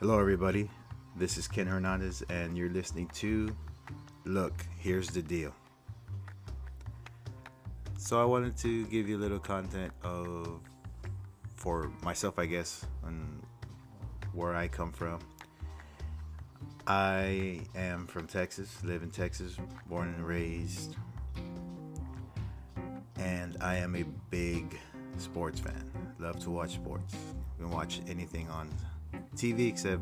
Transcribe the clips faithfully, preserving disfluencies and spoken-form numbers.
Hello everybody, this is Ken Hernandez and you're listening to Look, Here's the Deal. So I wanted to give you a little content of, for myself I guess, on where I come from. I am from Texas, live in Texas, born and raised, and I am a big sports fan. Love to watch sports. You can watch anything on T V except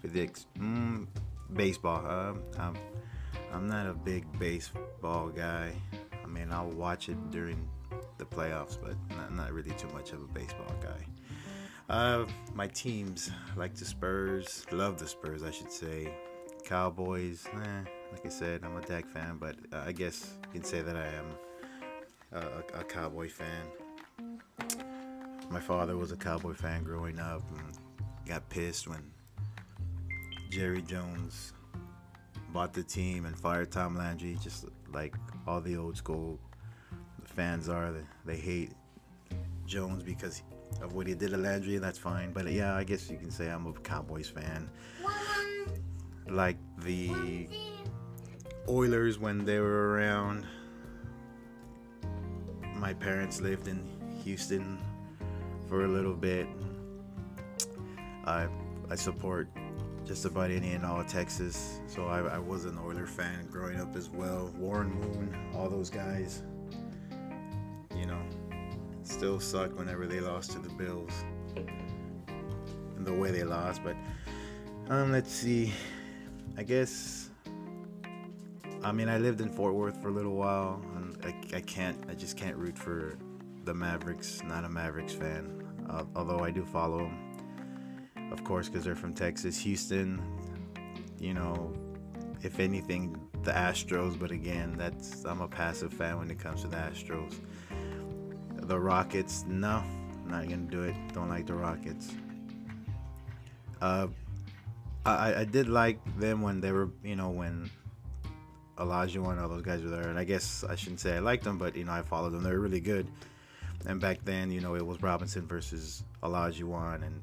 for the mm, baseball. Um, I'm, I'm not a big baseball guy. I mean, I'll watch it during the playoffs, but not, not really too much of a baseball guy. Uh, my teams, like the Spurs, love the Spurs, I should say. Cowboys, eh, like I said, I'm a Dak fan, but uh, I guess you can say that I am a, a, a Cowboy fan. My father was a Cowboy fan growing up, and got pissed when Jerry Jones bought the team and fired Tom Landry, just like all the old school fans are. They hate Jones because of what he did to Landry, and that's fine. But yeah, I guess you can say I'm a Cowboys fan. Like the Oilers when they were around. My parents lived in Houston for a little bit. I I support just about any and all Texas, so I, I was an Oilers fan growing up as well. Warren Moon, all those guys, you know, still suck whenever they lost to the Bills and the way they lost. But um, let's see. I guess I mean I lived in Fort Worth for a little while, and I I can't I just can't root for the Mavericks. Not a Mavericks fan, uh, although I do follow them. Of course, because they're from Texas. Houston, you know, if anything, the Astros. But again, that's I'm a passive fan when it comes to the Astros. The Rockets, no, not gonna do it. Don't like the Rockets. Uh, I, I did like them when they were, you know, when Olajuan and all those guys were there. And I guess I shouldn't say I liked them, but you know, I followed them. They were really good. And back then, you know, it was Robinson versus Olajuan and.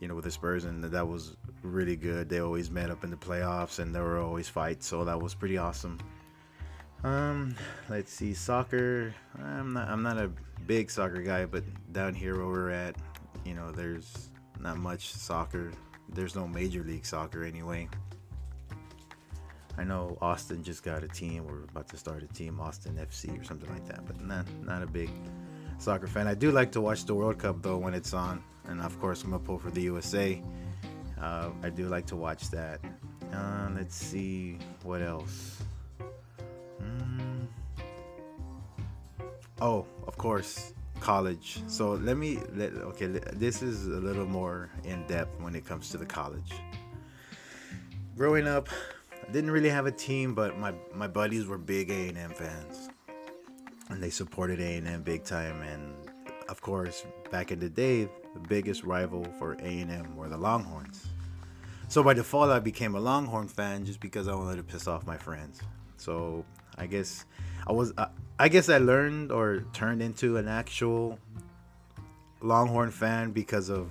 You know, with the Spurs, and that was really good. They always met up in the playoffs, and there were always fights, so that was pretty awesome. Um, let's see, soccer. I'm not, I'm not a big soccer guy, but down here where we're at, you know, there's not much soccer. There's no major league soccer anyway. I know Austin just got a team. We're about to start a team, Austin F C or something like that. But not, not a big soccer fan. I do like to watch the World Cup though when it's on. And of course, I'm going to pull for the U S A. Uh, I do like to watch that. Uh, let's see. What else? Mm. Oh, of course, college. So let me... Let, okay, this is a little more in-depth when it comes to the college. Growing up, I didn't really have a team, but my, my buddies were big A and M fans. And they supported A and M big time. And of course, back in the day, the biggest rival for A and M were the Longhorns. So by default, I became a Longhorn fan just because I wanted to piss off my friends. So I guess I was, uh, I guess I learned or turned into an actual Longhorn fan because of,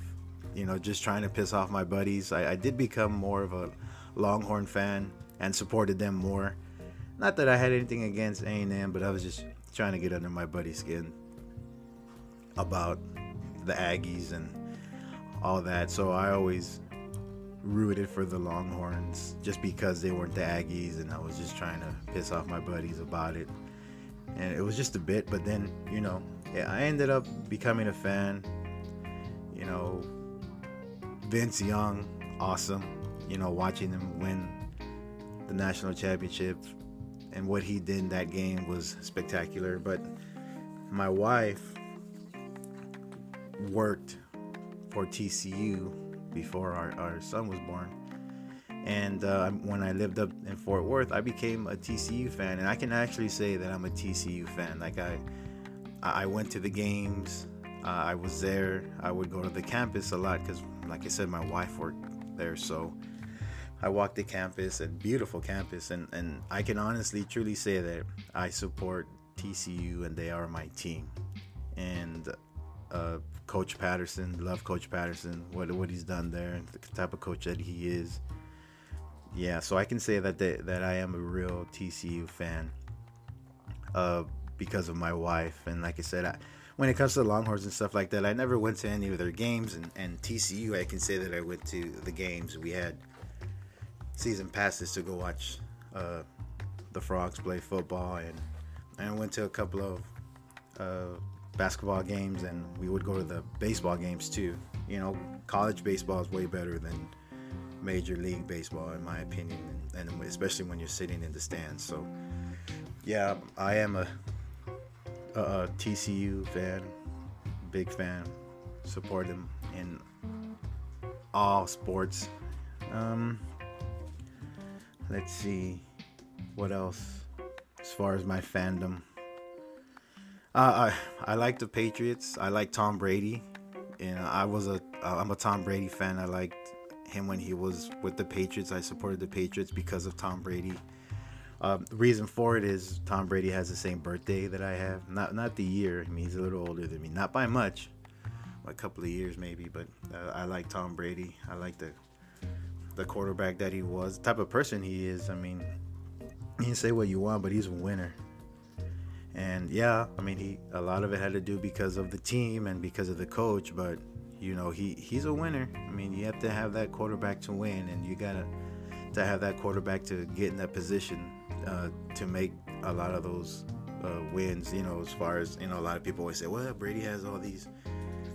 you know, just trying to piss off my buddies. I, I did become more of a Longhorn fan and supported them more. Not that I had anything against A and M, but I was just trying to get under my buddy's skin about the Aggies and all that. So I always rooted for the Longhorns just because they weren't the Aggies, and I was just trying to piss off my buddies about it, and it was just a bit. But then, you know, yeah, I ended up becoming a fan. You know, Vince Young, awesome. You know, watching him win the national championship and what he did in that game was spectacular. But my wife worked for T C U before our, our son was born, and uh, when I lived up in Fort Worth, I became a T C U fan, and I can actually say that I'm a T C U fan. Like I I went to the games, uh, I was there, I would go to the campus a lot because, like I said, my wife worked there, so I walked the campus, a beautiful campus, and, and I can honestly truly say that I support T C U and they are my team. And uh, Coach Patterson. Love Coach Patterson, what what he's done there, the type of coach that he is. Yeah, so I can say that they, that I am a real T C U fan uh, because of my wife. And like I said, I, when it comes to the Longhorns and stuff like that, I never went to any of their games. And, and T C U, I can say that I went to the games. We had season passes to go watch uh, the Frogs play football. And I went to a couple of uh, basketball games, and we would go to the baseball games too. You know, college baseball is way better than Major League Baseball, in my opinion, and, and especially when you're sitting in the stands. So, yeah, I am a, a, a T C U fan, big fan, support them in all sports. Um, let's see, what else as far as my fandom? Uh, I I like the Patriots. I like Tom Brady, and I was a I'm a Tom Brady fan. I liked him when he was with the Patriots. I supported the Patriots because of Tom Brady. Um, the reason for it is Tom Brady has the same birthday that I have. Not not the year. I mean, he's a little older than me. Not by much. A couple of years maybe. But uh, I like Tom Brady. I like the the quarterback that he was. The type of person he is. I mean, you can say what you want, but he's a winner. And yeah, I mean, he a lot of it had to do because of the team and because of the coach. But you know, he, he's a winner. I mean, you have to have that quarterback to win, and you got to to have that quarterback to get in that position uh, to make a lot of those uh, wins, you know, as far as, you know, a lot of people always say, well, Brady has all these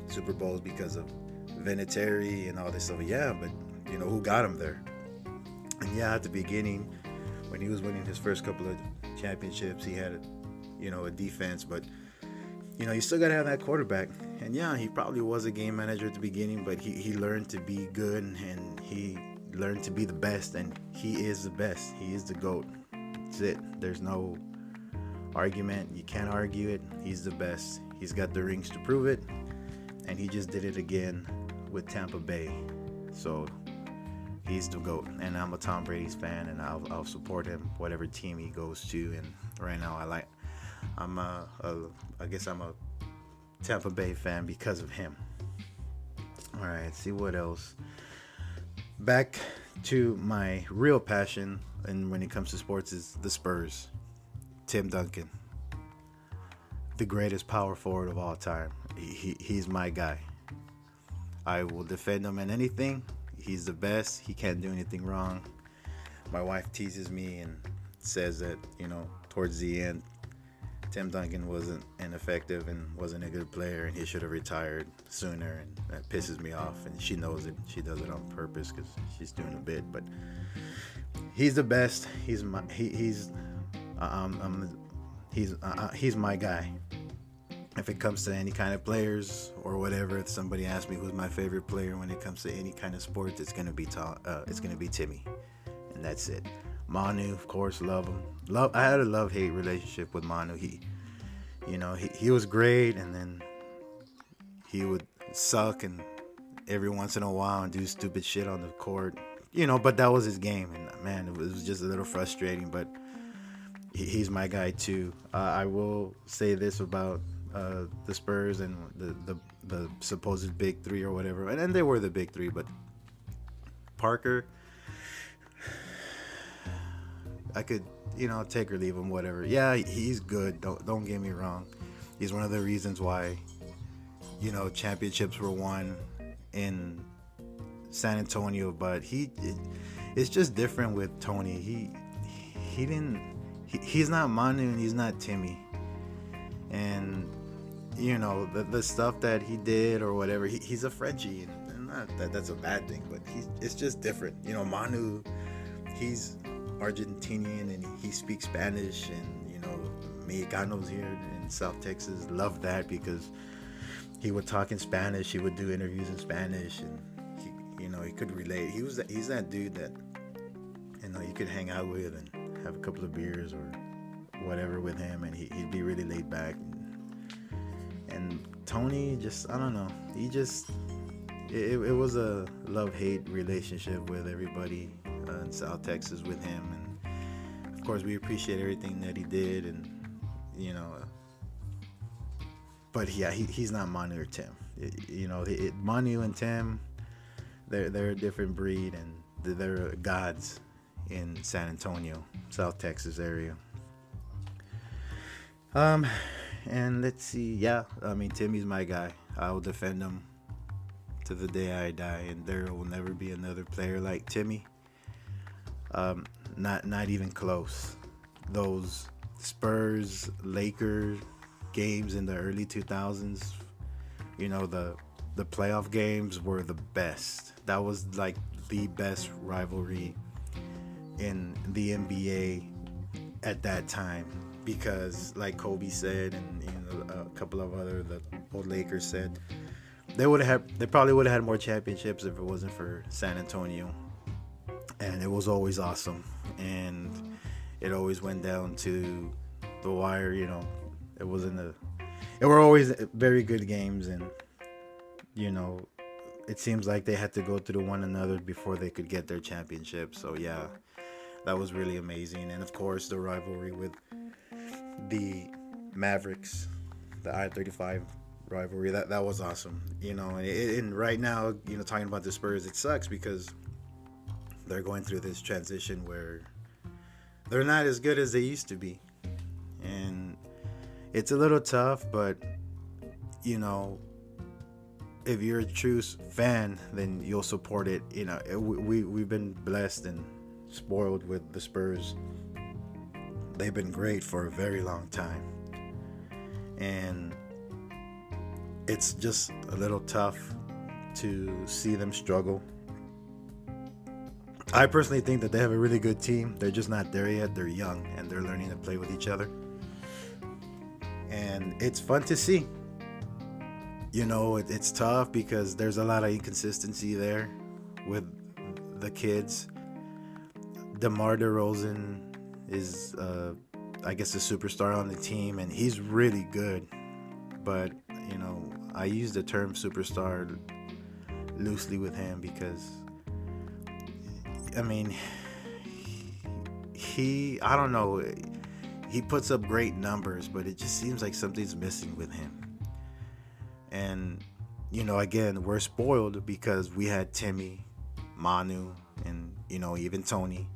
Super Bowls because of Vinatieri and all this stuff. Yeah, but, you know, who got him there? And, yeah, at the beginning, when he was winning his first couple of championships, he had, a, you know, a defense, but, you know, you still got to have that quarterback. And, yeah, he probably was a game manager at the beginning, but he, he learned to be good, and he learned to be the best, and he is the best. He is the GOAT. That's it. There's no argument. You can't argue it. He's the best. He's got the rings to prove it, and he just did it again with Tampa Bay. So he's the GOAT, and I'm a Tom Brady fan, and I'll, I'll support him, whatever team he goes to. And right now I like I'm a, a I guess I'm a Tampa Bay fan because of him. All right, let's see what else. Back to my real passion, and when it comes to sports, is the Spurs. Tim Duncan, the greatest power forward of all time. He, he he's my guy. I will defend him in anything. He's the best. He can't do anything wrong. My wife teases me and says that, you know, towards the end, Tim Duncan wasn't ineffective and wasn't a good player, and he should have retired sooner, and that pisses me off, and she knows it. She does it on purpose because she's doing a bit, but he's the best. He's my he, he's um, um he's uh, he's my guy. If it comes to any kind of players or whatever, if somebody asks me who's my favorite player when it comes to any kind of sports, it's gonna be Tom, uh, it's gonna be Timmy, and that's it. Manu, of course, love him. Love. I had a love-hate relationship with Manu. He, you know, he, he was great, and then he would suck, and every once in a while, and do stupid shit on the court, you know. But that was his game, and man, it was just a little frustrating. But he, he's my guy too. Uh, I will say this about uh, the Spurs and the, the the supposed big three or whatever, and, and they were the big three, but Parker. I could, you know, take or leave him, whatever. Yeah, he's good. Don't don't get me wrong. He's one of the reasons why, you know, championships were won in San Antonio. But he, it, it's just different with Tony. He he didn't. He, he's not Manu and he's not Timmy. And you know the the stuff that he did or whatever. He, he's a Frenchie, and, and not that that's a bad thing, but he it's just different. You know, Manu, he's Argentinian and he speaks Spanish, and you know, Mexicanos here in South Texas love that because he would talk in Spanish, he would do interviews in Spanish, and he, you know, he could relate. He was that, he's that dude that, you know, you could hang out with and have a couple of beers or whatever with him, and he, he'd be really laid back. And, and Tony, just I don't know, he just it, it was a love-hate relationship with everybody Uh, in South Texas with him, and of course we appreciate everything that he did, and you know uh, But yeah, he, he's not Manu or Tim. It, you know, it, Manu and Tim, they're they're a different breed, and they're gods in San Antonio, South Texas area. Um, and let's see. Yeah, I mean, Timmy's my guy. I will defend him to the day I die, and there will never be another player like Timmy. Um, not not even close. Those Spurs, Lakers games in the early two thousands, you know, the the playoff games were the best. That was like the best rivalry in the N B A at that time, because like Kobe said, and you know, a couple of other the old Lakers said, they would have they probably would have had more championships if it wasn't for San Antonio. And it was always awesome, and it always went down to the wire. You know, it wasn't a it were always very good games, and you know, it seems like they had to go through one another before they could get their championship. So yeah, that was really amazing. And of course, the rivalry with the Mavericks, the I thirty-five rivalry, that that was awesome. You know, and, it, and right now, you know, talking about the Spurs, it sucks because they're going through this transition where they're not as good as they used to be, and it's a little tough. But you know, if you're a true fan, then you'll support it. You know, we, we've been blessed and spoiled with the Spurs. They've been great for a very long time, and it's just a little tough to see them struggle. I personally think that they have a really good team. They're just not there yet. They're young, and they're learning to play with each other, and it's fun to see. You know, it, it's tough because there's a lot of inconsistency there with the kids. DeMar DeRozan is, uh, I guess, a superstar on the team, and he's really good. But, you know, I use the term superstar loosely with him because, I mean, he, I don't know, he puts up great numbers, but it just seems like something's missing with him. And, you know, again, we're spoiled because we had Timmy, Manu, and, you know, even Tony.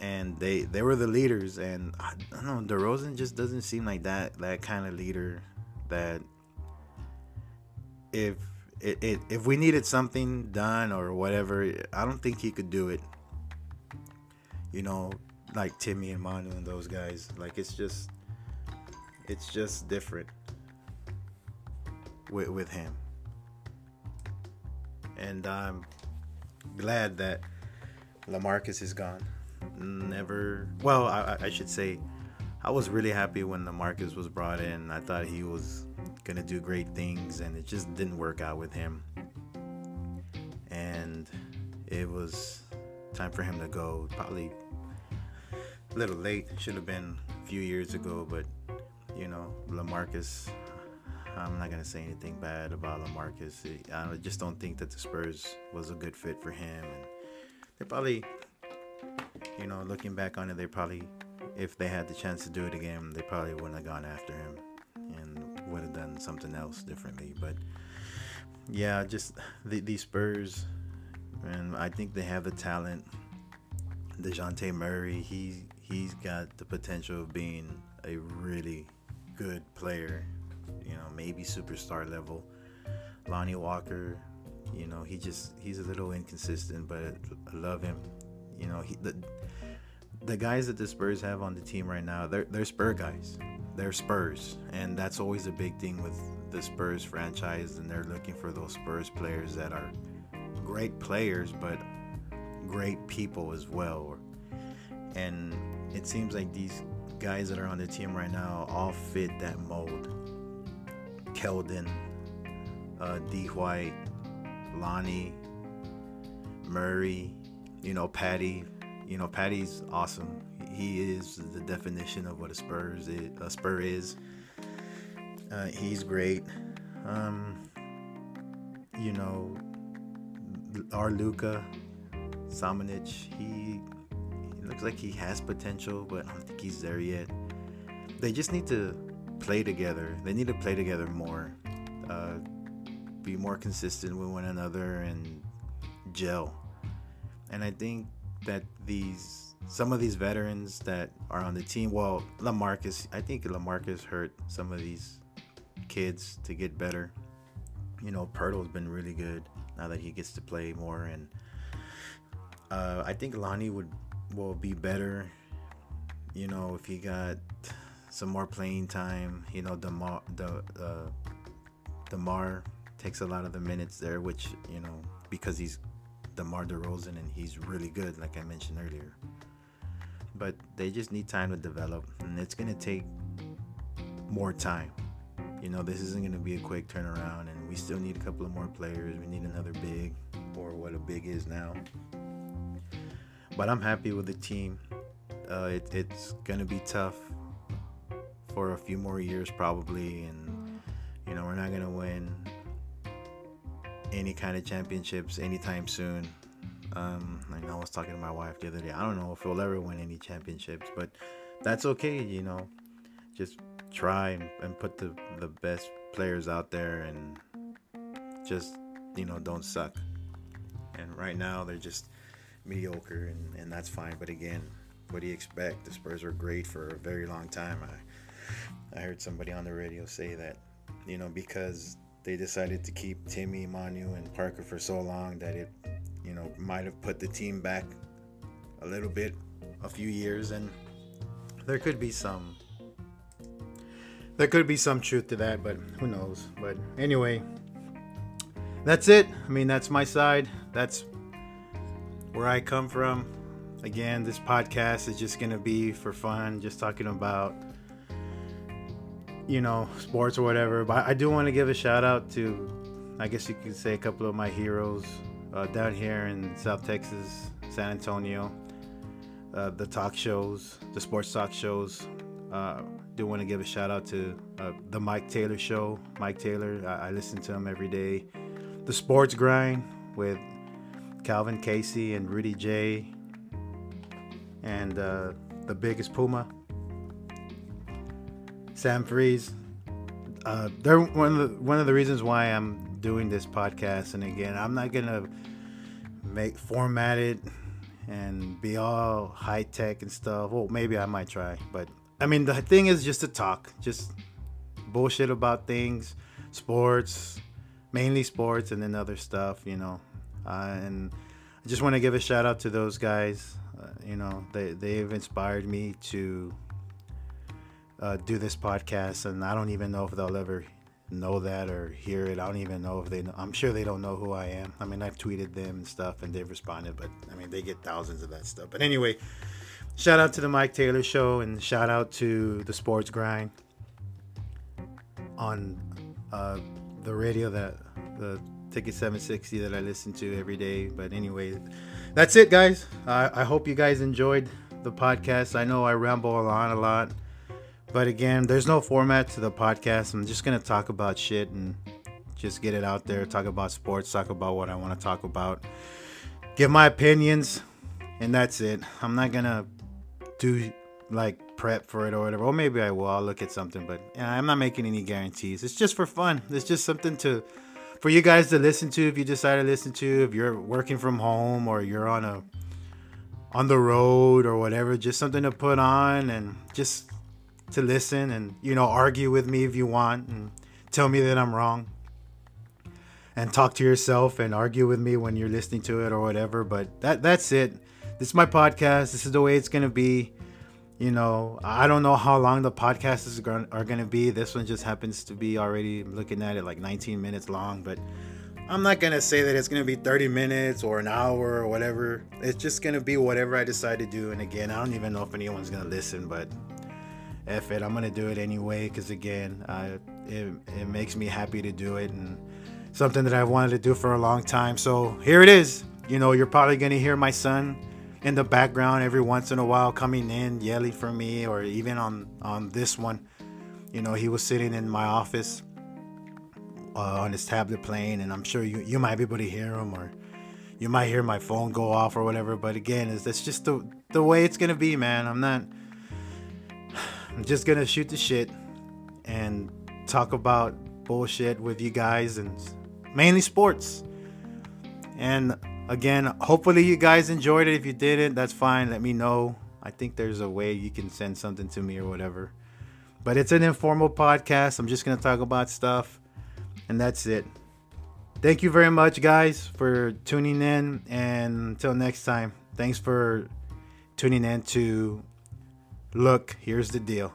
And they, they were the leaders. And, I don't know, DeRozan just doesn't seem like that that kind of leader that if it, it if we needed something done or whatever, I don't think he could do it. You know, like Timmy and Manu and those guys. Like, it's just, it's just different with with him. And I'm glad that LaMarcus is gone. Never well I, I should say I was really happy when LaMarcus was brought in. I thought he was gonna do great things, and it just didn't work out with him, and it was time for him to go. Probably a little late, should have been a few years ago. But you know, LaMarcus, I'm not going to say anything bad about LaMarcus. I just don't think that the Spurs was a good fit for him. And they probably, you know, looking back on it, they probably, if they had the chance to do it again, they probably wouldn't have gone after him and would have done something else differently. But, yeah, just the, the Spurs, and I think they have the talent. Dejounte Murray, he, he's got the potential of being a really good player. You know, maybe superstar level. Lonnie Walker, you know, he just, he's a little inconsistent, but I love him. You know, he, the the guys that the Spurs have on the team right now, they're, they're Spur guys. They're Spurs. And that's always a big thing with the Spurs franchise, and they're looking for those Spurs players that are great players, but great people as well. And it seems like these guys that are on the team right now all fit that mold. Keldon, uh, D. White, Lonnie, Murray, you know, Patty. You know, Patty's awesome. He is the definition of what a Spurs is, a Spur is. Uh, he's great. Um, you know, our Luca Samanich, he, he looks like he has potential, but I don't think he's there yet. They just need to play together. They need to play together more, uh, be more consistent with one another, and gel. And I think that these some of these veterans that are on the team, well, LaMarcus, I think LaMarcus hurt some of these kids to get better. You know, Pirtle's been really good now that he gets to play more, and uh, I think Lonnie would will be better, you know, if he got some more playing time. You know, DeMar, the uh, DeMar takes a lot of the minutes there, which, you know, because he's DeMar DeRozan and he's really good, like I mentioned earlier. But they just need time to develop, and it's going to take more time. You know, this isn't going to be a quick turnaround, and we still need a couple of more players. We need another big, or what a big is now. But I'm happy with the team. Uh, it, it's going to be tough for a few more years probably, and, you know, we're not going to win any kind of championships anytime soon. Um, I was talking to my wife the other day. I don't know if we'll ever win any championships, but that's okay, you know. Just try and, and put the, the best players out there, and just, you know, don't suck. And right now they're just mediocre, and, and that's fine. But again, what do you expect? The Spurs were great for a very long time. I I heard somebody on the radio say that, you know, because they decided to keep Timmy, Manu, and Parker for so long that it, you know, might have put the team back a little bit, a few years, and there could be some there could be some truth to that, but who knows. But anyway, that's it. I mean, that's my side. That's where I come from. Again, this podcast is just gonna be for fun, just talking about, you know, sports or whatever. But I do want to give a shout out to, I guess you could say, a couple of my heroes uh, down here in South Texas, San Antonio, uh, the talk shows, the sports talk shows. Uh, do want to give a shout out to uh, the Mike Taylor show. Mike Taylor, I-, I listen to him every day. The Sports Grind with Calvin Casey and Rudy J, and uh, the biggest Puma, Sam Freeze. Uh, they're one of the one of the reasons why I'm doing this podcast. And again, I'm not gonna make format it and be all high tech and stuff. Well, maybe I might try, but I mean, the thing is just to talk, just bullshit about things, sports, mainly sports, and then other stuff, you know. Uh, and I just want to give a shout out to those guys. Uh, you know, they, they've inspired me to uh, do this podcast, and I don't even know if they'll ever know that or hear it. I don't even know if they know. I'm sure they don't know who I am. I mean, I've tweeted them and stuff, and they've responded, but I mean, they get thousands of that stuff. But anyway, shout out to the Mike Taylor show, and shout out to the Sports Grind on uh, the radio, that the Ticket seven sixty that I listen to every day. But anyway, that's it, guys. Uh, I hope you guys enjoyed the podcast. I know I ramble on a lot, but again, there's no format to the podcast. I'm just going to talk about shit and just get it out there, talk about sports, talk about what I want to talk about, give my opinions, and that's it. I'm not going to do like prep for it or whatever. Or maybe I will. I'll look at something, but I'm not making any guarantees. It's just for fun. It's just something to... for you guys to listen to, if you decide to listen to, if you're working from home or you're on a on the road or whatever, just something to put on and just to listen, and, you know, argue with me if you want and tell me that I'm wrong, and talk to yourself and argue with me when you're listening to it or whatever. But that that's it. This is my podcast. This is the way it's going to be. You know, I don't know how long the podcasts is going, are going to be. This one just happens to be already, looking at it, like nineteen minutes long. But I'm not going to say that it's going to be thirty minutes or an hour or whatever. It's just going to be whatever I decide to do. And again, I don't even know if anyone's going to listen, but F it. I'm going to do it anyway because, again, I, it, it makes me happy to do it, and something that I've wanted to do for a long time. So here it is. You know, you're probably going to hear my son in the background every once in a while coming in yelling for me, or even on on this one, you know, he was sitting in my office uh, on his tablet playing, and I'm sure you you might be able to hear him, or you might hear my phone go off or whatever. But again, is that's just the the way it's gonna be, man. I'm not I'm just gonna shoot the shit and talk about bullshit with you guys, and mainly sports. And again, hopefully you guys enjoyed it. If you didn't, that's fine. Let me know. I think there's a way you can send something to me or whatever. But it's an informal podcast. I'm just going to talk about stuff, and that's it. Thank you very much, guys, for tuning in. And until next time, thanks for tuning in to Look, Here's the Deal.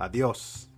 Adios.